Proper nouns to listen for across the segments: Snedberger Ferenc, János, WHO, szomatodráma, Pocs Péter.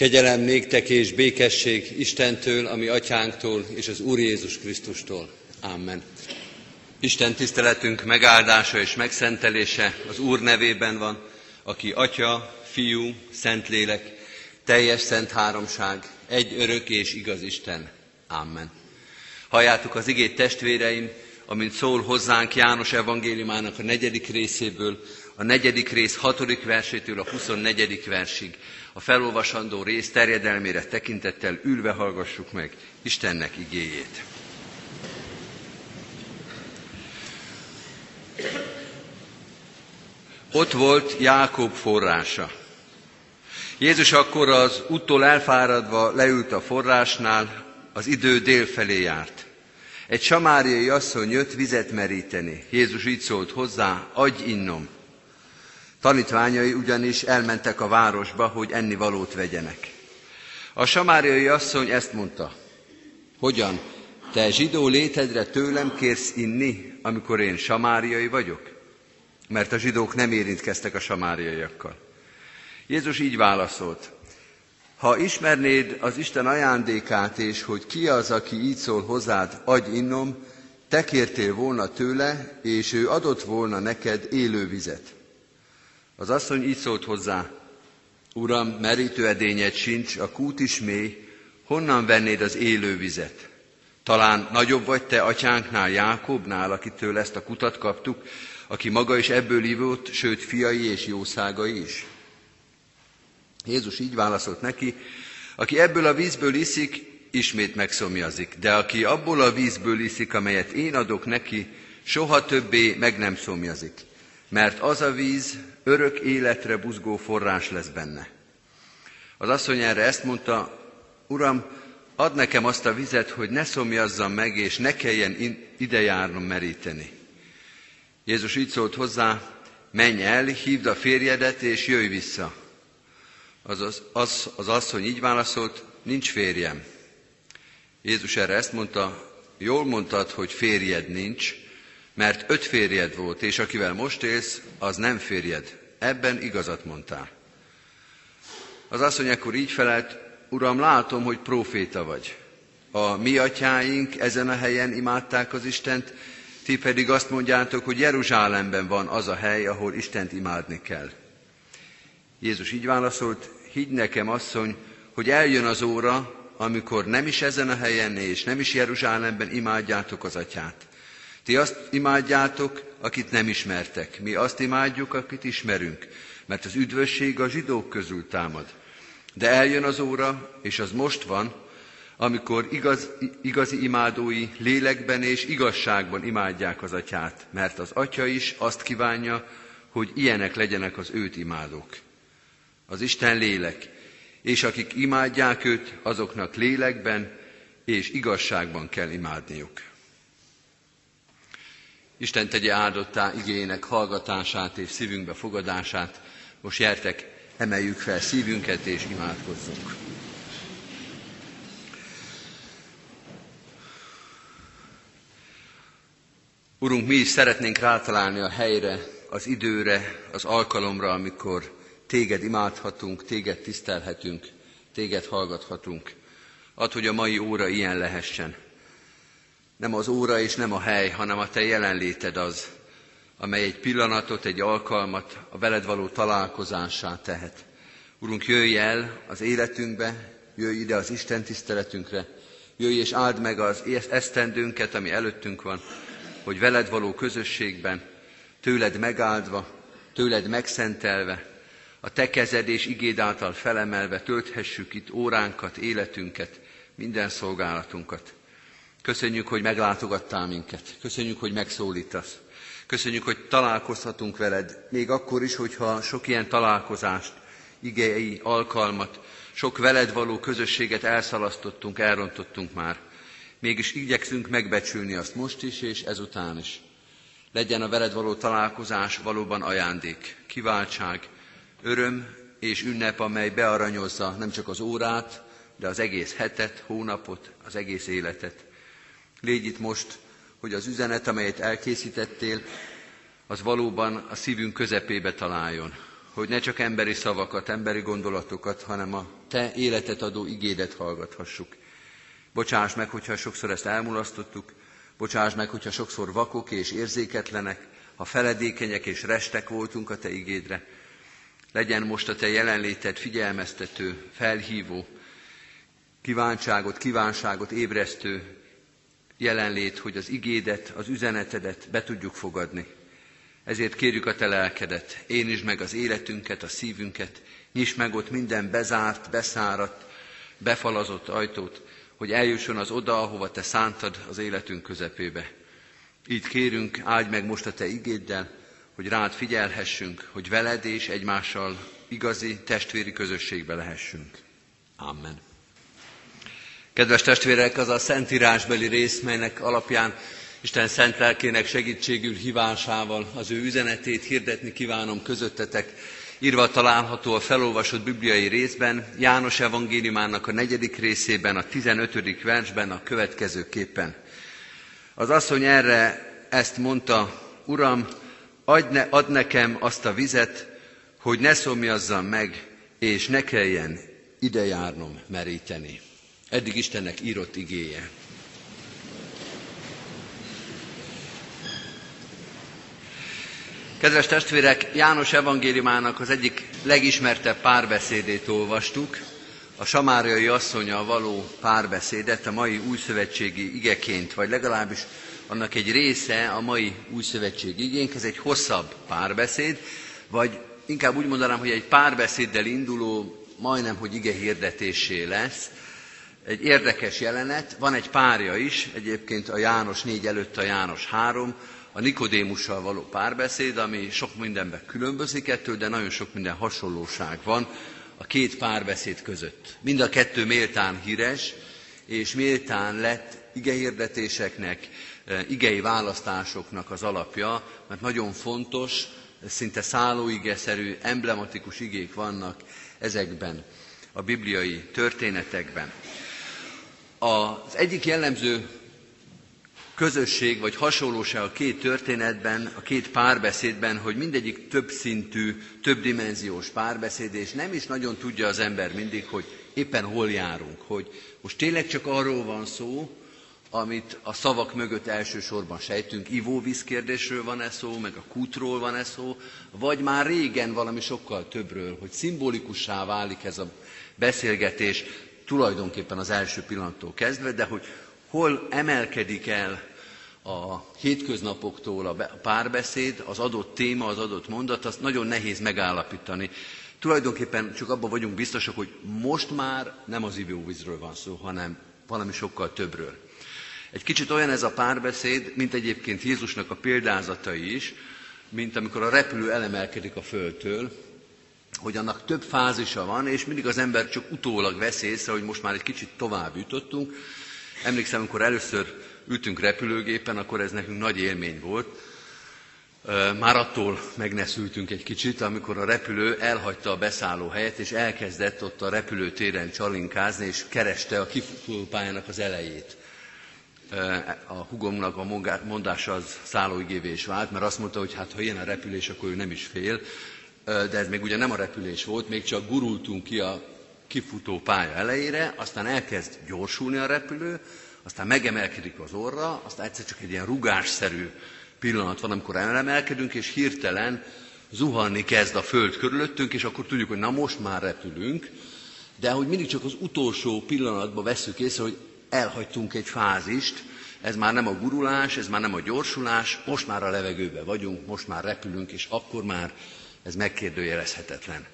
Kegyelem néktek és békesség Istentől, a mi atyánktól és az Úr Jézus Krisztustól. Amen. Isten tiszteletünk megáldása és megszentelése az Úr nevében van, aki Atya, Fiú, Szentlélek, teljes szent háromság, egy örök és igaz Isten. Amen. Halljátok az igét, testvéreim, amint szól hozzánk János evangéliumának a 4. részéből, a 4. rész 6. versétől a 24. versig. A felolvasandó rész terjedelmére tekintettel ülve hallgassuk meg Istennek igéjét. Ott volt Jákob forrása. Jézus akkor az úttól elfáradva leült a forrásnál, az idő délfelé járt. Egy samáriai asszony jött vizet meríteni. Jézus így szólt hozzá, adj innom. Tanítványai ugyanis elmentek a városba, hogy ennivalót vegyenek. A samáriai asszony ezt mondta, hogyan, te zsidó létedre tőlem kérsz inni, amikor én samáriai vagyok? Mert a zsidók nem érintkeztek a samáriaiakkal. Jézus így válaszolt, ha ismernéd az Isten ajándékát, és hogy ki az, aki így szól hozzád, adj innom, te kértél volna tőle, és ő adott volna neked élő vizet. Az asszony így szólt hozzá, Uram, merítőedényed sincs, a kút is mély, honnan vennéd az élő vizet? Talán nagyobb vagy te atyánknál, Jákobnál, akitől ezt a kutat kaptuk, aki maga is ebből ivott, sőt fiai és jószágai is. Jézus így válaszolt neki, aki ebből a vízből iszik, ismét megszomjazik, de aki abból a vízből iszik, amelyet én adok neki, soha többé meg nem szomjazik, mert az a víz örök életre buzgó forrás lesz benne. Az asszony erre ezt mondta, Uram, add nekem azt a vizet, hogy ne szomjazzam meg, és ne kelljen ide járnom meríteni. Jézus így szólt hozzá, menj el, hívd a férjedet, és jöjj vissza. Az asszony így válaszolt, nincs férjem. Jézus erre ezt mondta, jól mondtad, hogy férjed nincs, mert 5 férjed volt, és akivel most élsz, az nem férjed. Ebben igazat mondtál. Az asszony ekkor így felelt, Uram, látom, hogy próféta vagy. A mi atyáink ezen a helyen imádták az Istent, ti pedig azt mondjátok, hogy Jeruzsálemben van az a hely, ahol Istent imádni kell. Jézus így válaszolt, higgy nekem, asszony, hogy eljön az óra, amikor nem is ezen a helyen és nem is Jeruzsálemben imádjátok az atyát. Ti azt imádjátok, akit nem ismertek. Mi azt imádjuk, akit ismerünk, mert az üdvösség a zsidók közül támad. De eljön az óra, és az most van, amikor igazi imádói lélekben és igazságban imádják az atyát, mert az atya is azt kívánja, hogy ilyenek legyenek az őt imádók. Az Isten lélek, és akik imádják őt, azoknak lélekben és igazságban kell imádniuk. Isten tegye áldottá igéjének hallgatását és szívünkbe fogadását. Most gyertek, emeljük fel szívünket és imádkozzunk. Urunk, mi is szeretnénk rátalálni a helyre, az időre, az alkalomra, amikor téged imádhatunk, téged tisztelhetünk, téged hallgathatunk. Add, hogy a mai óra ilyen lehessen. Nem az óra és nem a hely, hanem a te jelenléted az, amely egy pillanatot, egy alkalmat, a veled való találkozássá tehet. Urunk, jöjj el az életünkbe, jöjj ide az Isten tiszteletünkre, jöjj és áld meg az esztendőnket, ami előttünk van, hogy veled való közösségben, tőled megáldva, tőled megszentelve, a te kezed és igéd által felemelve tölthessük itt óránkat, életünket, minden szolgálatunkat. Köszönjük, hogy meglátogattál minket. Köszönjük, hogy megszólítasz. Köszönjük, hogy találkozhatunk veled, még akkor is, hogyha sok ilyen találkozást, igei alkalmat, sok veled való közösséget elszalasztottunk, elrontottunk már. Mégis igyekszünk megbecsülni azt most is, és ezután is. Legyen a veled való találkozás valóban ajándék, kiváltság, öröm és ünnep, amely bearanyozza nem csak az órát, de az egész hetet, hónapot, az egész életet. Légy itt most, hogy az üzenet, amelyet elkészítettél, az valóban a szívünk közepébe találjon. hogy ne csak emberi szavakat, emberi gondolatokat, hanem a te életet adó igédet hallgathassuk. Bocsáss meg, hogyha sokszor ezt elmulasztottuk, bocsáss meg, hogyha sokszor vakok és érzéketlenek, ha feledékenyek és restek voltunk a te igédre. Legyen most a te jelenléted figyelmeztető, felhívó, kívánságot ébresztő jelenlét, hogy az igédet, az üzenetedet be tudjuk fogadni. Ezért kérjük a te lelkedet, érintsd meg az életünket, a szívünket, nyisd meg ott minden bezárt, beszáradt, befalazott ajtót, hogy eljusson az oda, ahova te szántad az életünk közepébe. Így kérünk, áld meg most a te igéddel, hogy rád figyelhessünk, hogy veled és egymással igazi testvéri közösségbe lehessünk. Amen. Kedves testvérek, az a szentírásbeli rész, melynek alapján Isten szent lelkének segítségül hívásával az ő üzenetét hirdetni kívánom közöttetek. Írva található a felolvasott bibliai részben, János evangéliumának a 4. részében, a 15. versben a következőképpen. Az asszony erre ezt mondta: Uram, add nekem azt a vizet, hogy ne szomjazzam meg, és ne kelljen ide járnom meríteni. Eddig Istennek írott igéje. Kedves testvérek, János evangéliumának az egyik legismertebb párbeszédét olvastuk, a samáriai asszonnyal való párbeszédet, a mai újszövetségi igeként, vagy legalábbis annak egy része a mai újszövetségi igénk. Ez egy hosszabb párbeszéd, vagy inkább úgy mondanám, hogy egy párbeszéddel induló, majdnem hogy igehirdetésé lesz. Egy érdekes jelenet, van egy párja is, egyébként a János 4 előtt a János 3, a Nikodémussal való párbeszéd, ami sok mindenben különbözik ettől, de nagyon sok minden hasonlóság van a két párbeszéd között. Mind a kettő méltán híres, és méltán lett igehirdetéseknek, igei választásoknak az alapja, mert nagyon fontos, szinte szállóigeszerű, emblematikus igék vannak ezekben a bibliai történetekben. Az egyik jellemző közösség vagy hasonlóság a két történetben, a két párbeszédben, hogy mindegyik többszintű, többdimenziós párbeszéd, és nem is nagyon tudja az ember mindig, hogy éppen hol járunk, hogy most tényleg csak arról van szó, amit a szavak mögött elsősorban sejtünk, ivóvíz kérdésről van-e szó, meg a kútról van-e szó, vagy már régen valami sokkal többről, hogy szimbolikussá válik ez a beszélgetés tulajdonképpen az első pillanattól kezdve, de hogy hol emelkedik el a hétköznapoktól a párbeszéd, az adott téma, az adott mondat, azt nagyon nehéz megállapítani. Tulajdonképpen csak abban vagyunk biztosak, hogy most már nem az ivóvízről van szó, hanem valami sokkal többről. Egy kicsit olyan ez a párbeszéd, mint egyébként Jézusnak a példázatai is, mint amikor a repülő elemelkedik a földtől, hogy annak több fázisa van, és mindig az ember csak utólag vesz észre, hogy most már egy kicsit tovább jutottunk. Emlékszem, amikor először ültünk repülőgépen, akkor ez nekünk nagy élmény volt. Már attól megneszültünk egy kicsit, amikor a repülő elhagyta a beszállóhelyet, és elkezdett ott a repülőtéren csalinkázni, és kereste a kifutópályának az elejét. A hugomnak a mondása az szállóigévé is vált, mert azt mondta, hogy hát ha ilyen a repülés, akkor ő nem is fél. De ez még ugye nem a repülés volt, még csak gurultunk ki a kifutó pálya elejére, aztán elkezd gyorsulni a repülő, aztán megemelkedik az orra, aztán egyszer csak egy ilyen rugásszerű pillanat van, amikor elemelkedünk, és hirtelen zuhanni kezd a föld körülöttünk, és akkor tudjuk, hogy na most már repülünk, de hogy mindig csak az utolsó pillanatban vesszük észre, hogy elhagytunk egy fázist, ez már nem a gurulás, ez már nem a gyorsulás, most már a levegőben vagyunk, most már repülünk, és akkor már ez megkérdőjelezhetetlen.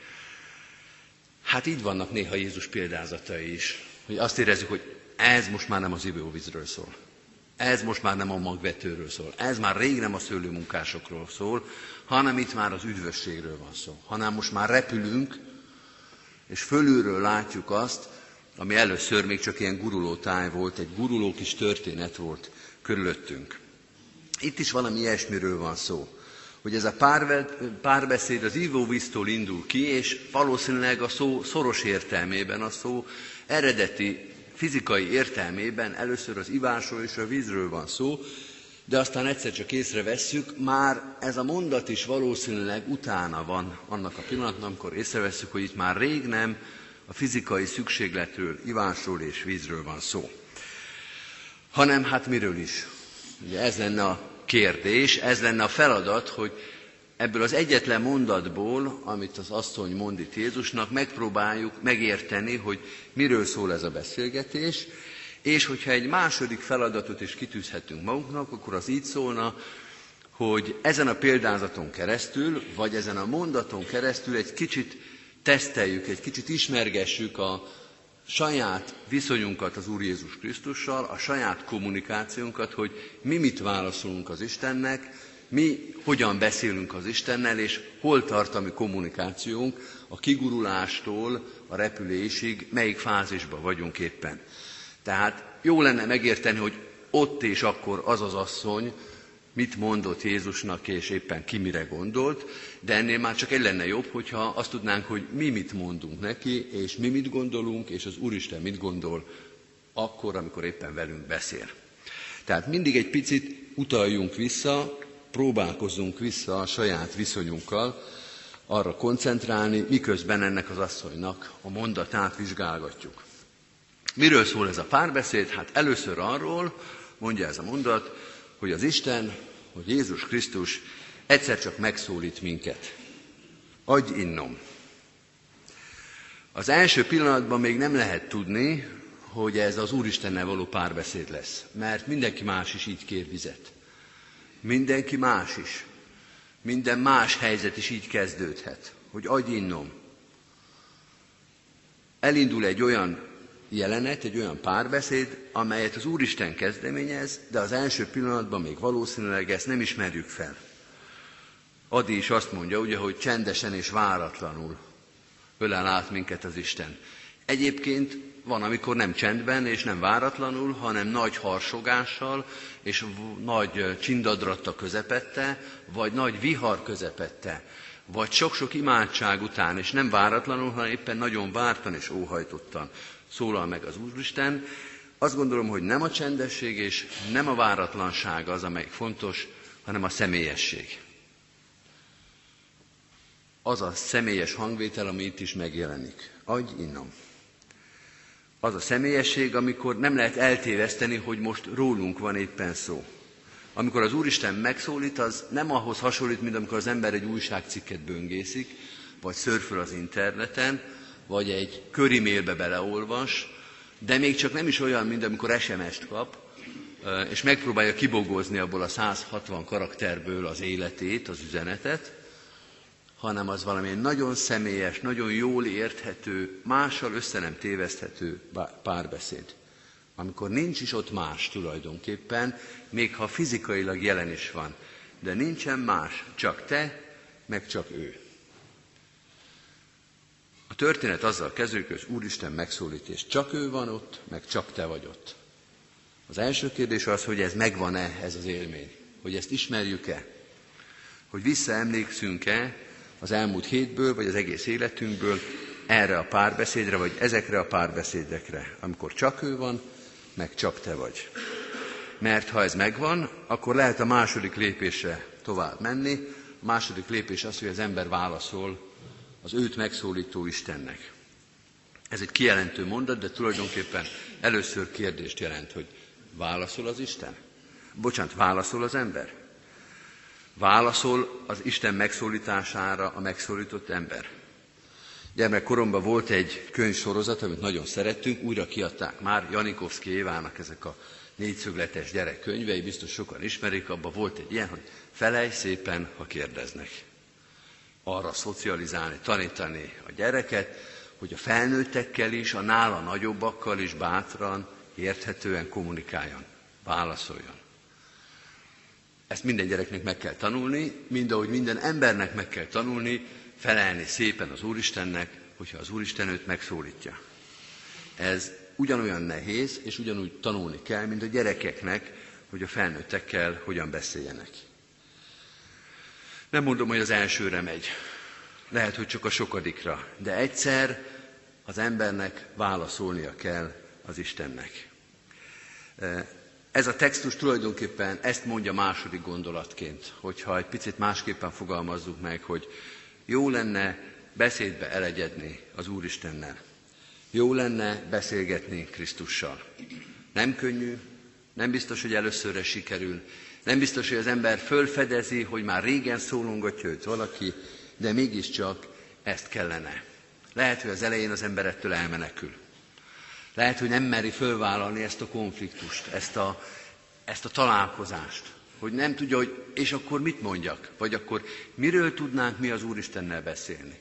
Hát így vannak néha Jézus példázatai is, hogy azt érezzük, hogy ez most már nem az ivóvízről szól. Ez most már nem a magvetőről szól. Ez már rég nem a szőlőmunkásokról szól, hanem itt már az üdvösségről van szó. Hanem most már repülünk, és fölülről látjuk azt, ami először még csak ilyen guruló táj volt, egy guruló kis történet volt körülöttünk. Itt is valami ilyesmiről van szó, hogy ez a párbeszéd az ivóvíztől indul ki, és valószínűleg a szó szoros értelmében, a szó eredeti fizikai értelmében először az ivásról és a vízről van szó, de aztán egyszer csak észrevesszük, már ez a mondat is valószínűleg utána van annak a pillanatnak, amikor észrevesszük, hogy itt már rég nem a fizikai szükségletről, ivásról és vízről van szó. Hanem hát miről is? Ugye ez lenne a kérdés, ez lenne a feladat, hogy ebből az egyetlen mondatból, amit az asszony mond itt Jézusnak, megpróbáljuk megérteni, hogy miről szól ez a beszélgetés, és hogyha egy második feladatot is kitűzhetünk magunknak, akkor az így szólna, hogy ezen a példázaton keresztül, vagy ezen a mondaton keresztül egy kicsit teszteljük, egy kicsit ismergessük a saját viszonyunkat az Úr Jézus Krisztussal, a saját kommunikációnkat, hogy mi mit válaszolunk az Istennek, mi hogyan beszélünk az Istennel, és hol tart a mi kommunikációnk, a kigurulástól a repülésig, melyik fázisban vagyunk éppen. Tehát jó lenne megérteni, hogy ott és akkor az az asszony mit mondott Jézusnak, és éppen ki mire gondolt, de ennél már csak egy lenne jobb, hogyha azt tudnánk, hogy mi mit mondunk neki, és mi mit gondolunk, és az Úristen mit gondol akkor, amikor éppen velünk beszél. Tehát mindig egy picit utaljunk vissza, próbálkozzunk vissza a saját viszonyunkkal, arra koncentrálni, miközben ennek az asszonynak a mondatát vizsgálgatjuk. Miről szól ez a párbeszéd? Hát először arról, mondja ez a mondat, hogy az Isten, hogy Jézus Krisztus egyszer csak megszólít minket. Adj innom! Az első pillanatban még nem lehet tudni, hogy ez az Úristennel való párbeszéd lesz, mert mindenki más is így kér vizet. Mindenki más is. Minden más helyzet is így kezdődhet, hogy adj innom. Elindul egy olyan jelenet, egy olyan párbeszéd, amelyet az Úristen kezdeményez, de az első pillanatban még valószínűleg ezt nem ismerjük fel. Adi is azt mondja, ugye, hogy csendesen és váratlanul ölel át minket az Isten. Egyébként van, amikor nem csendben és nem váratlanul, hanem nagy harsogással és nagy csindadratta közepette, vagy nagy vihar közepette, vagy sok-sok imádság után, és nem váratlanul, hanem éppen nagyon vártan és óhajtottan szólal meg az Úristen. Azt gondolom, hogy nem a csendesség és nem a váratlanság az, amelyik fontos, hanem a személyesség. Az a személyes hangvétel, ami itt is megjelenik. Adj innom. Az a személyesség, amikor nem lehet eltéveszteni, hogy most rólunk van éppen szó. Amikor az Úristen megszólít, az nem ahhoz hasonlít, mint amikor az ember egy újságcikket böngészik, vagy szörföl az interneten, vagy egy körimélbe beleolvas, de még csak nem is olyan, mint amikor SMS-t kap, és megpróbálja kibogozni abból a 160 karakterből az életét, az üzenetet, hanem az valami nagyon személyes, nagyon jól érthető, mással össze nem téveszthető párbeszéd. Amikor nincs is ott más tulajdonképpen, még ha fizikailag jelen is van, de nincsen más, csak te, meg csak ő. A történet azzal kezdődik, hogy az Úristen megszólít, és csak ő van ott, meg csak te vagy ott. Az első kérdés az, hogy ez megvan-e, ez az élmény, hogy ezt ismerjük-e, hogy visszaemlékszünk-e az elmúlt hétből, vagy az egész életünkből erre a párbeszédre, vagy ezekre a párbeszédekre, amikor csak ő van, meg csak te vagy. Mert ha ez megvan, akkor lehet a második lépésre tovább menni. A második lépés az, hogy az ember válaszol az őt megszólító Istennek. Ez egy kijelentő mondat, de tulajdonképpen először kérdést jelent, hogy válaszol az Isten? Bocsánat, válaszol az ember? Válaszol az Isten megszólítására a megszólított ember. Gyermekkoromban volt egy könyvsorozat, amit nagyon szerettünk, újra kiadták már, Janikovszky Évának ezek a négyszögletes gyerekkönyvei, biztos sokan ismerik, abban volt egy ilyen, hogy felej szépen, ha kérdeznek. Arra szocializálni, tanítani a gyereket, hogy a felnőttekkel is, a nála nagyobbakkal is bátran, érthetően kommunikáljon, válaszoljon. Ezt minden gyereknek meg kell tanulni, mindahogy minden embernek meg kell tanulni, felelni szépen az Úristennek, hogyha az Úristen őt megszólítja. Ez ugyanolyan nehéz, és ugyanúgy tanulni kell, mint a gyerekeknek, hogy a felnőttekkel hogyan beszéljenek. Nem mondom, hogy az elsőre megy, lehet, hogy csak a sokadikra, de egyszer az embernek válaszolnia kell az Istennek. Ez a textus tulajdonképpen ezt mondja második gondolatként, hogyha egy picit másképpen fogalmazzuk meg, hogy jó lenne beszédbe elegyedni az Úristennel. Jó lenne beszélgetni Krisztussal. Nem könnyű, nem biztos, hogy előszörre sikerül, nem biztos, hogy az ember fölfedezi, hogy már régen szólongatja őt valaki, de mégiscsak ezt kellene. Lehet, hogy az elején az ember ettől elmenekül. Lehet, hogy nem meri fölvállalni ezt a konfliktust, ezt a találkozást, hogy nem tudja, hogy és akkor mit mondjak, vagy akkor miről tudnánk mi az Úristennel beszélni.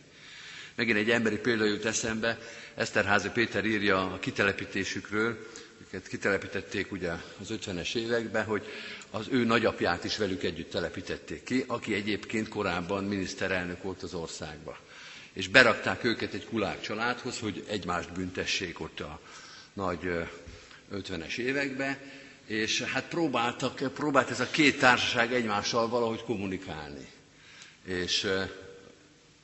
Megint egy emberi példa jut eszembe, Eszterházy Péter írja a kitelepítésükről, őket kitelepítették ugye az 50-es években, hogy az ő nagyapját is velük együtt telepítették ki, aki egyébként korábban miniszterelnök volt az országban. És berakták őket egy kulák családhoz, hogy egymást büntessék ott a nagy 50-es években, és hát próbált ez a két társaság egymással valahogy kommunikálni. És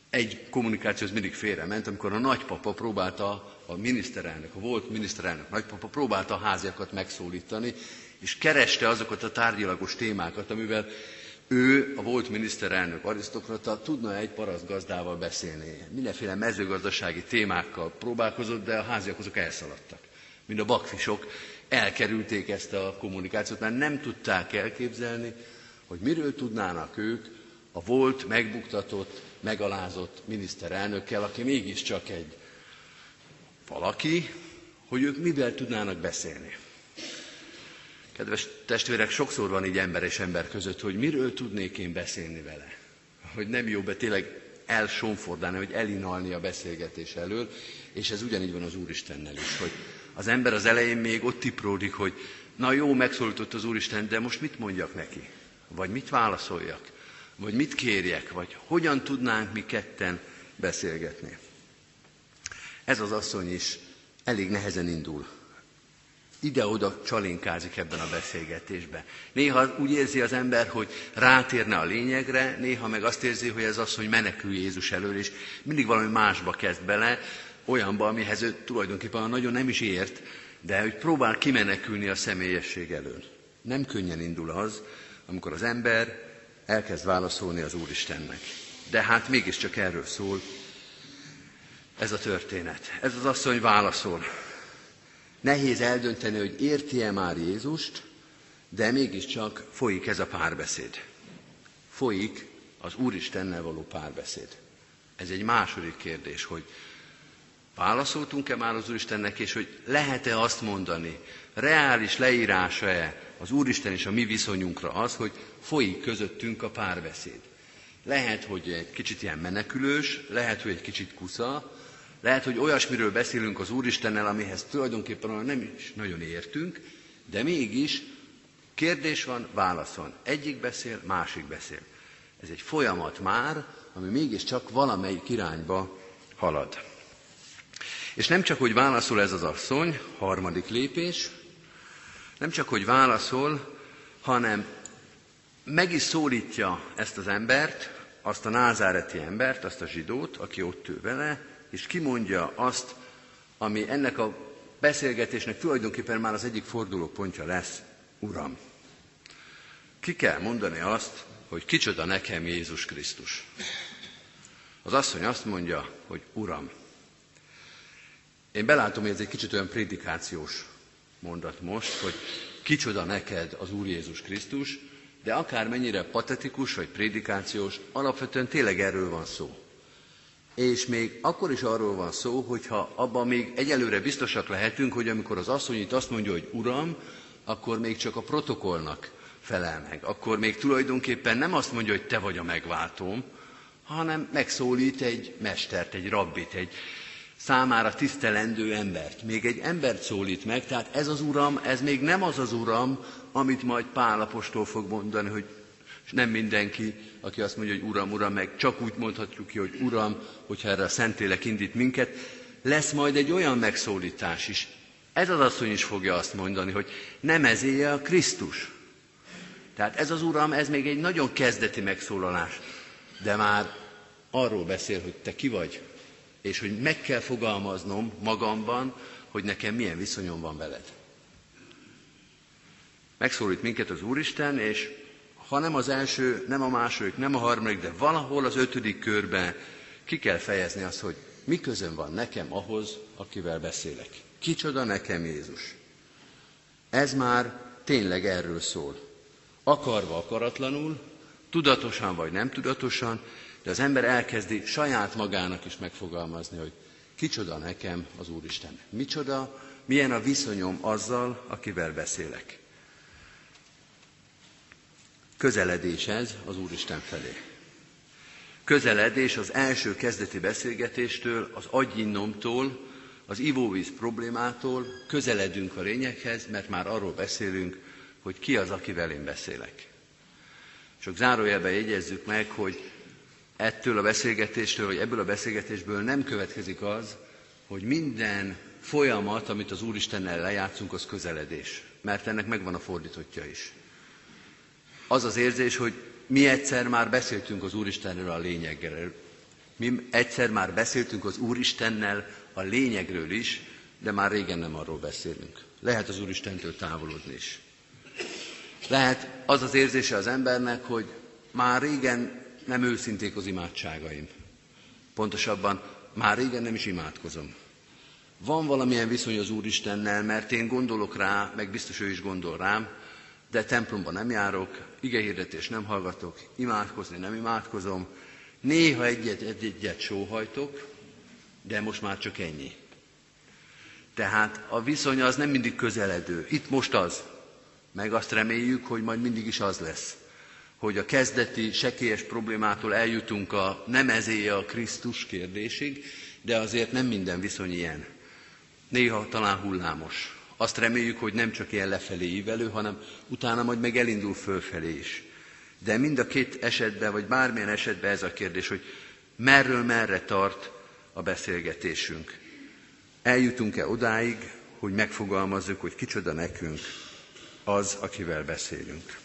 egy kommunikáció az mindig félrement, amikor a nagypapa próbálta, a volt miniszterelnök nagypapa próbálta a háziakat megszólítani, és kereste azokat a tárgyilagos témákat, amivel ő, a volt miniszterelnök arisztokrata, tudna egy paraszt gazdával beszélni. Mindenféle mezőgazdasági témákkal próbálkozott, de a háziak azok elszaladtak. Mind a bakfisok elkerülték ezt a kommunikációt, mert nem tudták elképzelni, hogy miről tudnának ők a volt, megbuktatott, megalázott miniszterelnökkel, aki mégiscsak egy valaki, hogy ők mivel tudnának beszélni. Kedves testvérek, sokszor van így ember és ember között, hogy miről tudnék én beszélni vele. Hogy nem jó be tényleg elsonfordálni, hogy elinhalni a beszélgetés elől, és ez ugyanígy van az Úristennel is, hogy az ember az elején még ott tipródik, hogy na jó, megszólított az Úristen, de most mit mondjak neki? Vagy mit válaszoljak? Vagy mit kérjek? Vagy hogyan tudnánk mi ketten beszélgetni? Ez az asszony is elég nehezen indul. Ide-oda csalinkázik ebben a beszélgetésben. Néha úgy érzi az ember, hogy rátérne a lényegre, néha meg azt érzi, hogy ez az, hogy menekül Jézus elől, és mindig valami másba kezd bele, olyanba, amihez ő tulajdonképpen nagyon nem is ért, de hogy próbál kimenekülni a személyesség elől. Nem könnyen indul az, amikor az ember elkezd válaszolni az Úristennek. De hát mégiscsak erről szól ez a történet. Ez az asszony válaszol. Nehéz eldönteni, hogy érti-e már Jézust, de mégiscsak folyik ez a párbeszéd. Folyik az Úristennel való párbeszéd. Ez egy második kérdés, hogy válaszoltunk-e már az Úristennek, és hogy lehet-e azt mondani, reális leírása-e az Úristen és a mi viszonyunkra az, hogy folyik közöttünk a párbeszéd. Lehet, hogy egy kicsit ilyen menekülős, lehet, hogy egy kicsit kusza, lehet, hogy olyasmiről beszélünk az Úristennel, amihez tulajdonképpen nem is nagyon értünk, de mégis kérdés van, válasz van. Egyik beszél, másik beszél. Ez egy folyamat már, ami mégiscsak valamelyik irányba halad. És nem csak, hogy válaszol ez az asszony, harmadik lépés, nem csak, hogy válaszol, hanem meg is szólítja ezt az embert, azt a názáreti embert, azt a zsidót, aki ott ül vele, és kimondja azt, ami ennek a beszélgetésnek tulajdonképpen már az egyik fordulópontja lesz, Uram. Ki kell mondani azt, hogy kicsoda nekem Jézus Krisztus. Az asszony azt mondja, hogy Uram. Én belátom, hogy ez egy kicsit olyan prédikációs mondat most, hogy kicsoda neked az Úr Jézus Krisztus, de akármennyire patetikus vagy prédikációs, alapvetően tényleg erről van szó. És még akkor is arról van szó, hogyha abban még egyelőre biztosak lehetünk, hogy amikor az asszony itt azt mondja, hogy Uram, akkor még csak a protokollnak felel meg. Akkor még tulajdonképpen nem azt mondja, hogy te vagy a megváltóm, hanem megszólít egy mestert, egy rabbit, egy számára tisztelendő embert. Még egy embert szólít meg, tehát ez az Uram, ez még nem az az Uram, amit majd Pál apostol fog mondani, hogy nem mindenki, aki azt mondja, hogy Uram, Uram, meg csak úgy mondhatjuk ki, hogy Uram, hogyha erre a Szentlélek indít minket, lesz majd egy olyan megszólítás is. Ez az asszony is fogja azt mondani, hogy nem ezéje a Krisztus. Tehát ez az Uram, ez még egy nagyon kezdeti megszólalás, de már arról beszél, hogy te ki vagy, és hogy meg kell fogalmaznom magamban, hogy nekem milyen viszonyom van veled. megszólít minket az Úristen, és ha nem az első, nem a második, nem a harmadik, de valahol az ötödik körben ki kell fejezni azt, hogy mi közön van nekem ahhoz, akivel beszélek. Kicsoda nekem Jézus. Ez már tényleg erről szól. Akarva, akaratlanul, tudatosan vagy nem tudatosan, de az ember elkezdi saját magának is megfogalmazni, hogy kicsoda nekem az Úristen. Micsoda, milyen a viszonyom azzal, akivel beszélek. Közeledés ez az Úristen felé. Közeledés az első kezdeti beszélgetéstől, az agyinnomtól, az ivóvíz problémától, közeledünk a lényeghez, mert már arról beszélünk, hogy ki az, akivel én beszélek. Csak zárójelben jegyezzük meg, hogy ebből a beszélgetésből nem következik az, hogy minden folyamat, amit az Úristennel lejátszunk, az közeledés. Mert ennek megvan a fordítottja is. Az az érzés, hogy mi egyszer már beszéltünk az Úristenről a lényegről. Mi egyszer már beszéltünk az Úristennel a lényegről is, de már régen nem arról beszélünk. Lehet az Úristentől távolodni is. Lehet az az érzése az embernek, hogy már régen nem őszinték az imádságaim. Pontosabban, már régen nem is imádkozom. Van valamilyen viszony az Úristennel, mert én gondolok rá, meg biztos ő is gondol rám, de templomba nem járok, igehirdetést nem hallgatok, imádkozni nem imádkozom, néha egyet sóhajtok, de most már csak ennyi. Tehát a viszony az nem mindig közeledő. Itt most az, meg azt reméljük, hogy majd mindig is az lesz, hogy a kezdeti sekélyes problémától eljutunk a nem ezéje a Krisztus kérdésig, de azért nem minden viszony ilyen. Néha talán hullámos. Azt reméljük, hogy nem csak ilyen lefelé ívelő, hanem utána majd meg elindul fölfelé is. De mind a két esetben, vagy bármilyen esetben ez a kérdés, hogy merről merre tart a beszélgetésünk. Eljutunk-e odáig, hogy megfogalmazzuk, hogy kicsoda nekünk az, akivel beszélünk.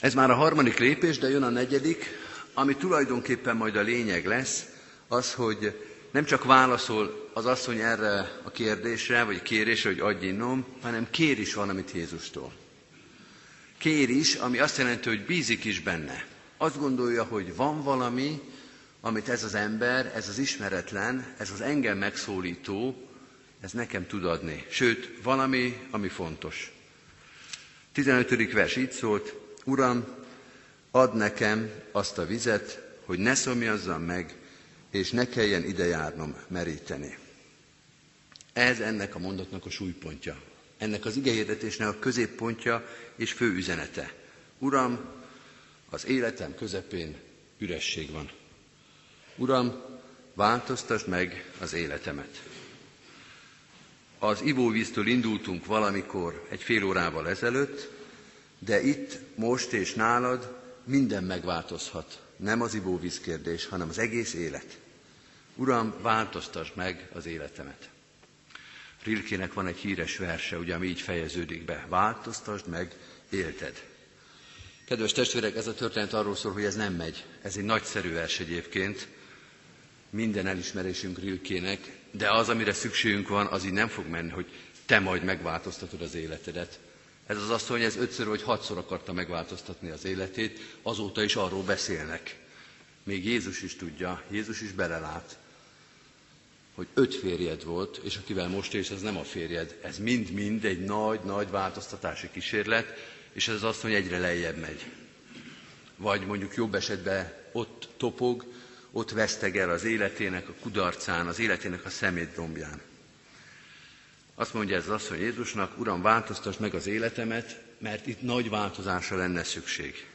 Ez már a harmadik lépés, de jön a negyedik, ami tulajdonképpen majd a lényeg lesz, az, hogy nem csak válaszol az asszony erre a kérdésre, vagy kérésre, hogy adj innom, hanem kér is valamit Jézustól. Kér is, ami azt jelenti, hogy bízik is benne. Azt gondolja, hogy van valami, amit ez az ember, ez az ismeretlen, ez az engem megszólító, ez nekem tud adni. Sőt, valami, ami fontos. 15. vers így szólt, Uram, add nekem azt a vizet, hogy ne szomjazzam meg, és ne kelljen ide járnom meríteni. Ez ennek a mondatnak a súlypontja. Ennek az igehirdetésnek a középpontja és fő üzenete. Uram, az életem közepén üresség van. Uram, változtasd meg az életemet. Az ivóvíztől indultunk valamikor egy fél órával ezelőtt, de itt, most és nálad minden megváltozhat. Nem az ivóvíz kérdés, hanem az egész élet. Uram, változtasd meg az életemet. Rilkének van egy híres verse, ugye, ami így fejeződik be. Változtasd meg, élted. Kedves testvérek, ez a történet arról szól, hogy ez nem megy. Ez egy nagyszerű vers egyébként. Minden elismerésünk Rilkének, de az, amire szükségünk van, az így nem fog menni, hogy te majd megváltoztatod az életedet. Ez az asszony, ez 5-ször vagy 6-szor akarta megváltoztatni az életét, azóta is arról beszélnek. Még Jézus is tudja, Jézus is belelát, hogy 5 férjed volt, és akivel most élsz, az nem a férjed. Ez mind-mind egy nagy-nagy változtatási kísérlet, és ez az asszony egyre lejjebb megy. Vagy mondjuk jobb esetben ott topog, ott vesztegel az életének a kudarcán, az életének a szemétdombján. Azt mondja ez az asszony Jézusnak, Uram, változtasd meg az életemet, mert itt nagy változásra lenne szükség.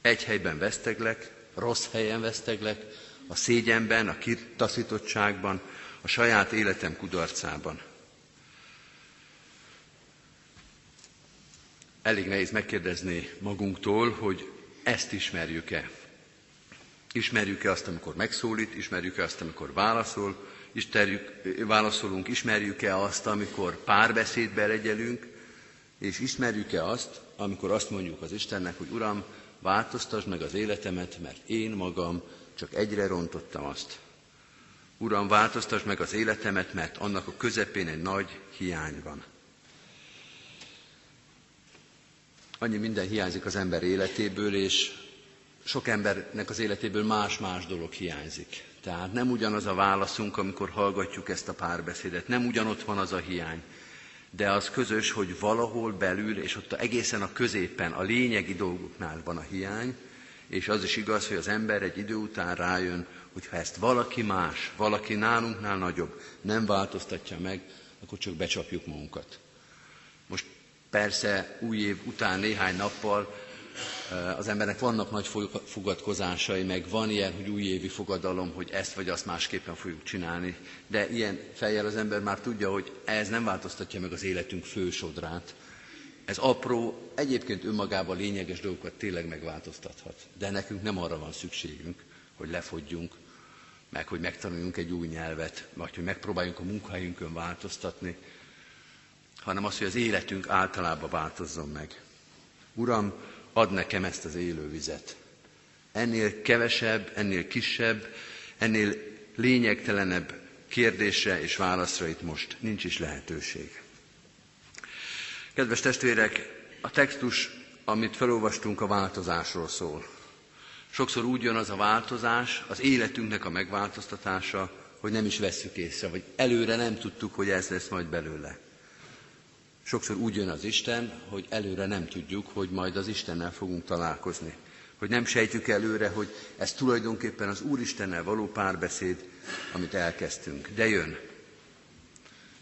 Egy helyben veszteglek, rossz helyen veszteglek, a szégyenben, a kitaszítottságban, a saját életem kudarcában. Elég nehéz megkérdezni magunktól, hogy ezt ismerjük-e. Ismerjük-e azt, amikor megszólít, ismerjük-e azt, amikor válaszol, válaszolunk, ismerjük-e azt, amikor párbeszédbe legyelünk, és ismerjük-e azt, amikor azt mondjuk az Istennek, hogy Uram, változtasd meg az életemet, mert én magam csak egyre rontottam azt. Uram, változtasd meg az életemet, mert annak a közepén egy nagy hiány van. Annyi minden hiányzik az ember életéből, és sok embernek az életéből más-más dolog hiányzik. Tehát nem ugyanaz a válaszunk, amikor hallgatjuk ezt a párbeszédet, nem ugyanott van az a hiány, de az közös, hogy valahol belül, és ott egészen a középen, a lényegi dolgoknál van a hiány, és az is igaz, hogy az ember egy idő után rájön, hogy ha ezt valaki más, valaki nálunknál nagyobb nem változtatja meg, akkor csak becsapjuk magunkat. Most persze új év után néhány nappal az embernek vannak nagy fogadkozásai, meg van ilyen, hogy újévi fogadalom, hogy ezt vagy azt másképpen fogjuk csinálni. De ilyen fejjel az ember már tudja, hogy ez nem változtatja meg az életünk fősodrát. Ez apró, egyébként önmagában lényeges dolgokat tényleg megváltoztathat. De nekünk nem arra van szükségünk, hogy lefogyjunk, meg hogy megtanuljunk egy új nyelvet, vagy hogy megpróbáljunk a munkahelyünkön változtatni, hanem az, hogy az életünk általában változzon meg. Uram, add nekem ezt az élő vizet. Ennél kevesebb, ennél kisebb, ennél lényegtelenebb kérdésre és válaszra itt most nincs is lehetőség. Kedves testvérek, a textus, amit felolvastunk, a változásról szól. Sokszor úgy jön az a változás, az életünknek a megváltoztatása, hogy nem is vesszük észre, vagy előre nem tudtuk, hogy ez lesz majd belőle. Sokszor úgy jön az Isten, hogy előre nem tudjuk, hogy majd az Istennel fogunk találkozni. Hogy nem sejtjük előre, hogy ez tulajdonképpen az Úristennel való párbeszéd, amit elkezdtünk. De jön.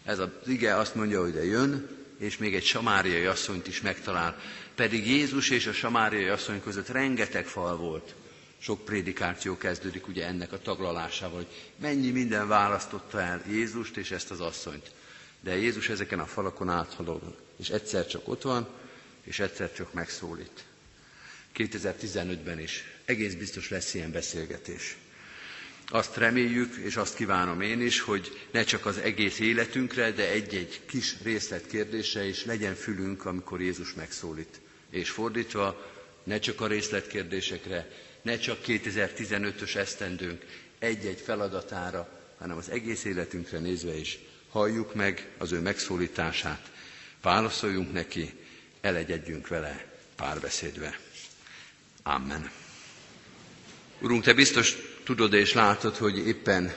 Ez az ige azt mondja, hogy de jön, és még egy samáriai asszonyt is megtalál. Pedig Jézus és a samáriai asszony között rengeteg fal volt. Sok prédikáció kezdődik ugye ennek a taglalásával, hogy mennyi minden választotta el Jézust és ezt az asszonyt. De Jézus ezeken a falakon áthalog, és egyszer csak ott van, és egyszer csak megszólít. 2015-ben is egész biztos lesz ilyen beszélgetés. Azt reméljük, és azt kívánom én is, hogy ne csak az egész életünkre, de egy-egy kis részletkérdése is legyen fülünk, amikor Jézus megszólít. És fordítva, ne csak a részletkérdésekre, ne csak 2015-ös esztendőnk egy-egy feladatára, hanem az egész életünkre nézve is halljuk meg az ő megszólítását, válaszoljunk neki, elegyedjünk vele párbeszédbe. Amen. Urunk, te biztos tudod és látod, hogy éppen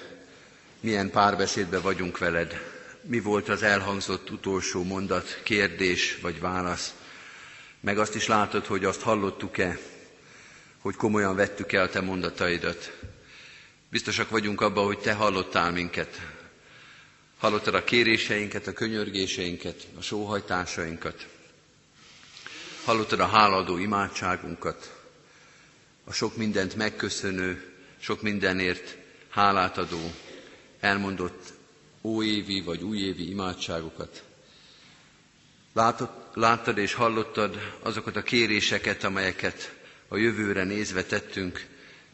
milyen párbeszédbe vagyunk veled. Mi volt az elhangzott utolsó mondat, kérdés vagy válasz. Meg azt is látod, hogy azt hallottuk-e, hogy komolyan vettük-e a te mondataidat. Biztosak vagyunk abban, hogy te hallottál minket. Hallottad a kéréseinket, a könyörgéseinket, a sóhajtásainkat. Hallottad a háladó imádságunkat, a sok mindent megköszönő, sok mindenért hálát adó, elmondott óévi vagy újévi imádságokat. Láttad és hallottad azokat a kéréseket, amelyeket a jövőre nézve tettünk,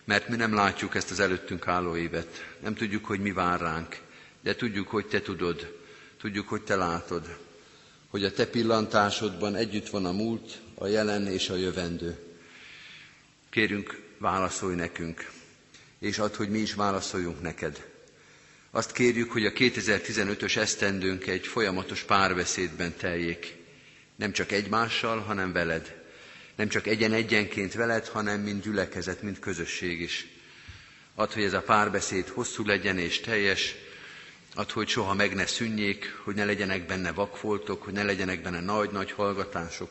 mert mi nem látjuk ezt az előttünk álló évet. Nem tudjuk, hogy mi vár ránk. De tudjuk, hogy te tudod, tudjuk, hogy te látod, hogy a te pillantásodban együtt van a múlt, a jelen és a jövendő. Kérünk, válaszolj nekünk, és add, hogy mi is válaszoljunk neked. Azt kérjük, hogy a 2015-ös esztendőnk egy folyamatos párbeszédben teljék. Nem csak egymással, hanem veled. Nem csak egyen-egyenként veled, hanem mind gyülekezet, mind közösség is. Add, hogy ez a párbeszéd hosszú legyen és teljes, add, hogy soha meg ne szűnjék, hogy ne legyenek benne vakfoltok, hogy ne legyenek benne nagy-nagy hallgatások,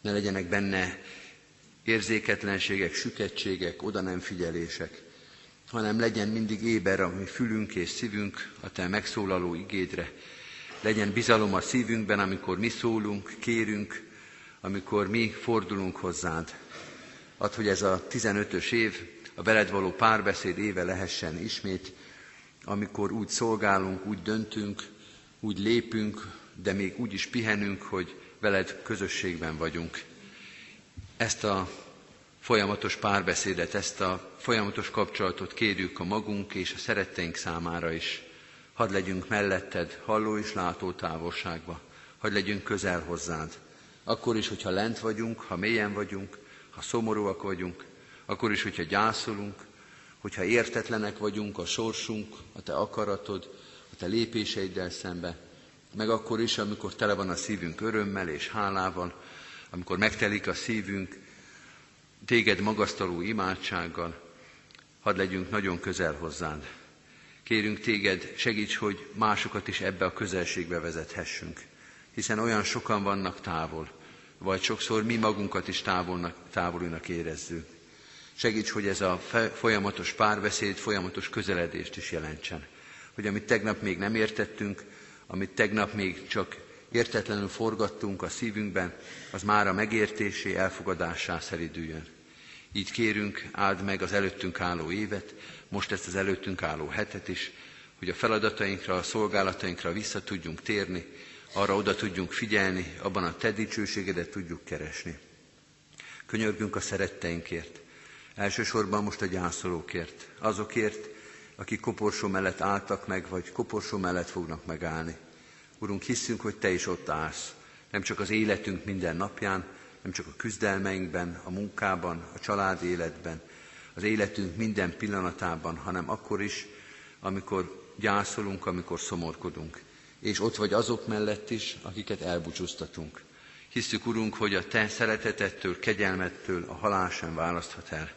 ne legyenek benne érzéketlenségek, sükettségek, oda nem figyelések, hanem legyen mindig éber a mi fülünk és szívünk a te megszólaló igédre. Legyen bizalom a szívünkben, amikor mi szólunk, kérünk, amikor mi fordulunk hozzád. Add, hogy ez a 15-ös év, a veled való párbeszéd éve lehessen ismét, amikor úgy szolgálunk, úgy döntünk, úgy lépünk, de még úgy is pihenünk, hogy veled közösségben vagyunk. Ezt a folyamatos párbeszédet, ezt a folyamatos kapcsolatot kérjük a magunk és a szeretteink számára is. Hadd legyünk melletted, halló és látó távolságba, hadd legyünk közel hozzád. Akkor is, hogyha lent vagyunk, ha mélyen vagyunk, ha szomorúak vagyunk, akkor is, hogyha gyászolunk, hogyha értetlenek vagyunk a sorsunk, a te akaratod, a te lépéseiddel szembe, meg akkor is, amikor tele van a szívünk örömmel és hálával, amikor megtelik a szívünk téged magasztaló imádsággal, hadd legyünk nagyon közel hozzád. Kérünk téged, segíts, hogy másokat is ebbe a közelségbe vezethessünk, hiszen olyan sokan vannak távol, vagy sokszor mi magunkat is távolinak érezzük. Segíts, hogy ez a folyamatos párbeszéd, folyamatos közeledést is jelentsen. Hogy amit tegnap még nem értettünk, amit tegnap még csak értetlenül forgattunk a szívünkben, az mára megértésé, elfogadássá szeridüljön. Így kérünk, áld meg az előttünk álló évet, most ezt az előttünk álló hetet is, hogy a feladatainkra, a szolgálatainkra vissza tudjunk térni, arra oda tudjunk figyelni, abban a te dicsőségedet tudjuk keresni. Könyörgünk a szeretteinkért, elsősorban most a gyászolókért, azokért, akik koporsó mellett álltak meg, vagy koporsó mellett fognak megállni. Urunk, hiszünk, hogy te is ott állsz, nem csak az életünk minden napján, nem csak a küzdelmeinkben, a munkában, a család életben, az életünk minden pillanatában, hanem akkor is, amikor gyászolunk, amikor szomorkodunk. És ott vagy azok mellett is, akiket elbúcsúztatunk. Hiszük, Urunk, hogy a te szeretetettől, kegyelmettől a halál sem választhat el.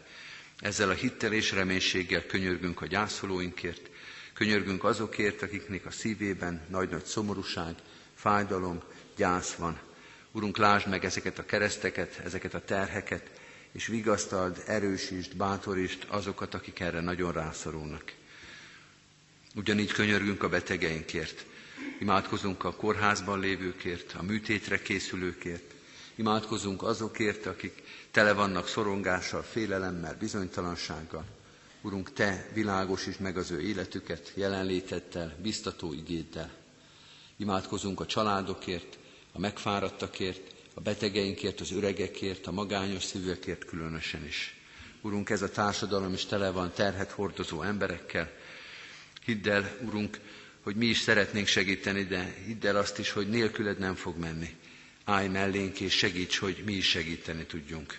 Ezzel a hittel és reménységgel könyörgünk a gyászolóinkért, könyörgünk azokért, akiknek a szívében nagy-nagy szomorúság, fájdalom, gyász van. Urunk, lásd meg ezeket a kereszteket, ezeket a terheket, és vigasztald, erősítsd, bátorítsd azokat, akik erre nagyon rászorulnak. Ugyanígy könyörgünk a betegeinkért. Imádkozunk a kórházban lévőkért, a műtétre készülőkért. Imádkozunk azokért, akik tele vannak szorongással, félelemmel, bizonytalansággal. Urunk, te világosítsd meg az ő életüket, jelenléteddel, biztató igéddel. Imádkozunk a családokért, a megfáradtakért, a betegeinkért, az öregekért, a magányos szívekért különösen is. Urunk, ez a társadalom is tele van terhet hordozó emberekkel. Hidd el, Urunk, hogy mi is szeretnénk segíteni, de hidd el azt is, hogy nélküled nem fog menni. Állj mellénk és segíts, hogy mi is segíteni tudjunk.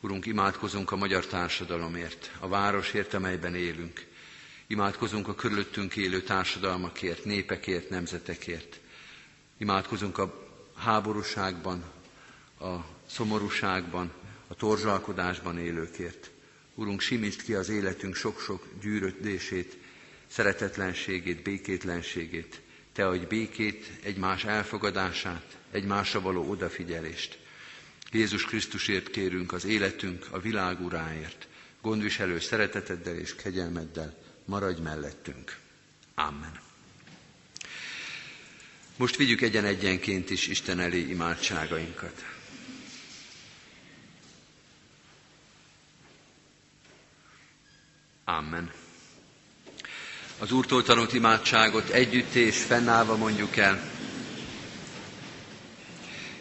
Urunk, imádkozunk a magyar társadalomért, a városért, amelyben élünk. Imádkozunk a körülöttünk élő társadalmakért, népekért, nemzetekért. Imádkozunk a háborúságban, a szomorúságban, a torzsalkodásban élőkért. Urunk, simítsd ki az életünk sok-sok gyűrödését, szeretetlenségét, békétlenségét. Te adj békét, egymás elfogadását, egymásra való odafigyelést. Jézus Krisztusért kérünk, az életünk, a világ uráért. Gondviselő szereteteddel és kegyelmeddel maradj mellettünk. Amen. Most vigyük egyen-egyenként is Isten elé imádságainkat. Amen. Az Úrtól tanult imádságot együtt és fennállva mondjuk el.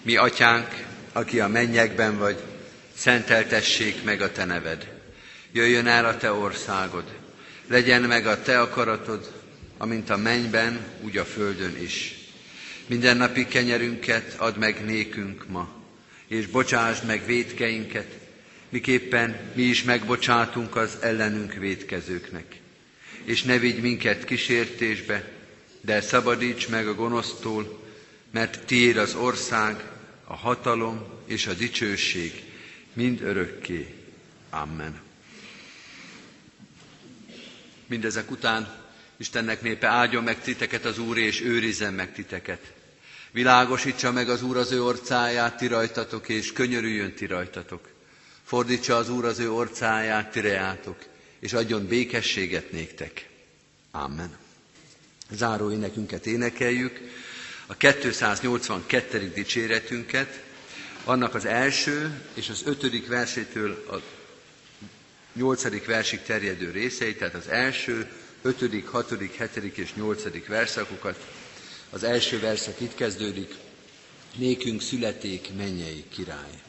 Mi atyánk, aki a mennyekben vagy, szenteltessék meg a te neved. Jöjjön el a te országod. Legyen meg a te akaratod, amint a mennyben, úgy a földön is. Mindennapi kenyerünket add meg nékünk ma, és bocsásd meg vétkeinket, miképpen mi is megbocsátunk az ellenünk vétkezőknek. És ne vigy minket kísértésbe, de szabadíts meg a gonosztól, mert tiéd az ország, a hatalom és a dicsőség mind örökké. Amen. Mindezek után Istennek népe, áldjon meg titeket az Úr, és őrizzen meg titeket. Világosítsa meg az Úr az ő orcáját ti rajtatok, és könyörüljön ti rajtatok. Fordítsa az Úr az ő orcáját ti reátok, és adjon békességet néktek. Amen. Záró énekünket énekeljük, a 282. dicséretünket, annak az első és az 5. versétől a 8. versig terjedő részeit, tehát az első, 5., 6., 7. és 8. verszakokat. Az első verszak itt kezdődik, nékünk születék mennyei király.